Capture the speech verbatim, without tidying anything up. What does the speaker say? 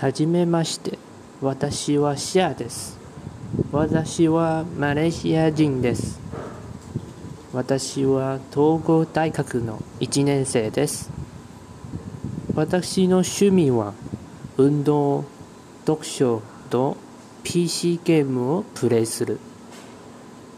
はじめまして。私はシアです。私はマレーシア人です。私は東京大学のいちねん生です。私の趣味は運動、読書と ピーシー ゲームをプレイする。